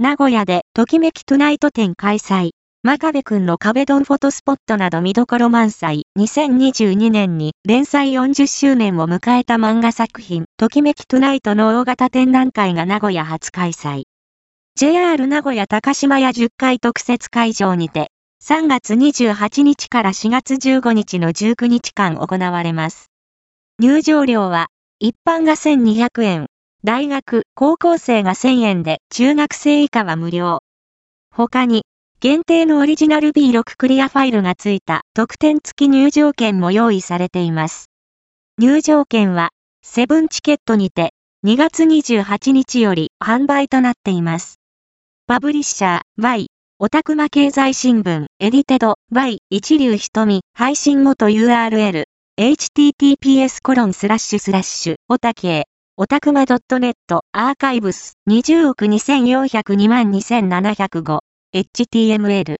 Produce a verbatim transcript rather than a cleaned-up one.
名古屋でときめきトゥナイト展開催。真壁くんの壁ドンフォトスポットなど見どころ満載。にせんにじゅうにねんに連載よんじゅっしゅうねんを迎えた漫画作品、ときめきトゥナイトの大型展覧会が名古屋初開催。ジェイアール 名古屋高島屋じゅっかい特設会場にて、さんがつにじゅうはちにちからしがつじゅうごにちのじゅうくにちかん行われます。入場料は、一般がせんにひゃくえん、大学・高校生がせんえんで、中学生以下は無料。他に、限定のオリジナル ビーろく クリアファイルが付いた特典付き入場券も用意されています。入場券は、セブンチケットにて、にがつにじゅうはちにちより販売となっています。パブリッシャー、Y、オタクマ経済新聞、エディテド、Y、一流瞳、配信元 ユーアールエル、エイチティーティーピーエスコロンスラッシュスラッシュ、オタケー。オタクマ .net アーカイブス にじゅうおくにせんよんひゃくにまんにせんななひゃくごエイチティーエムエル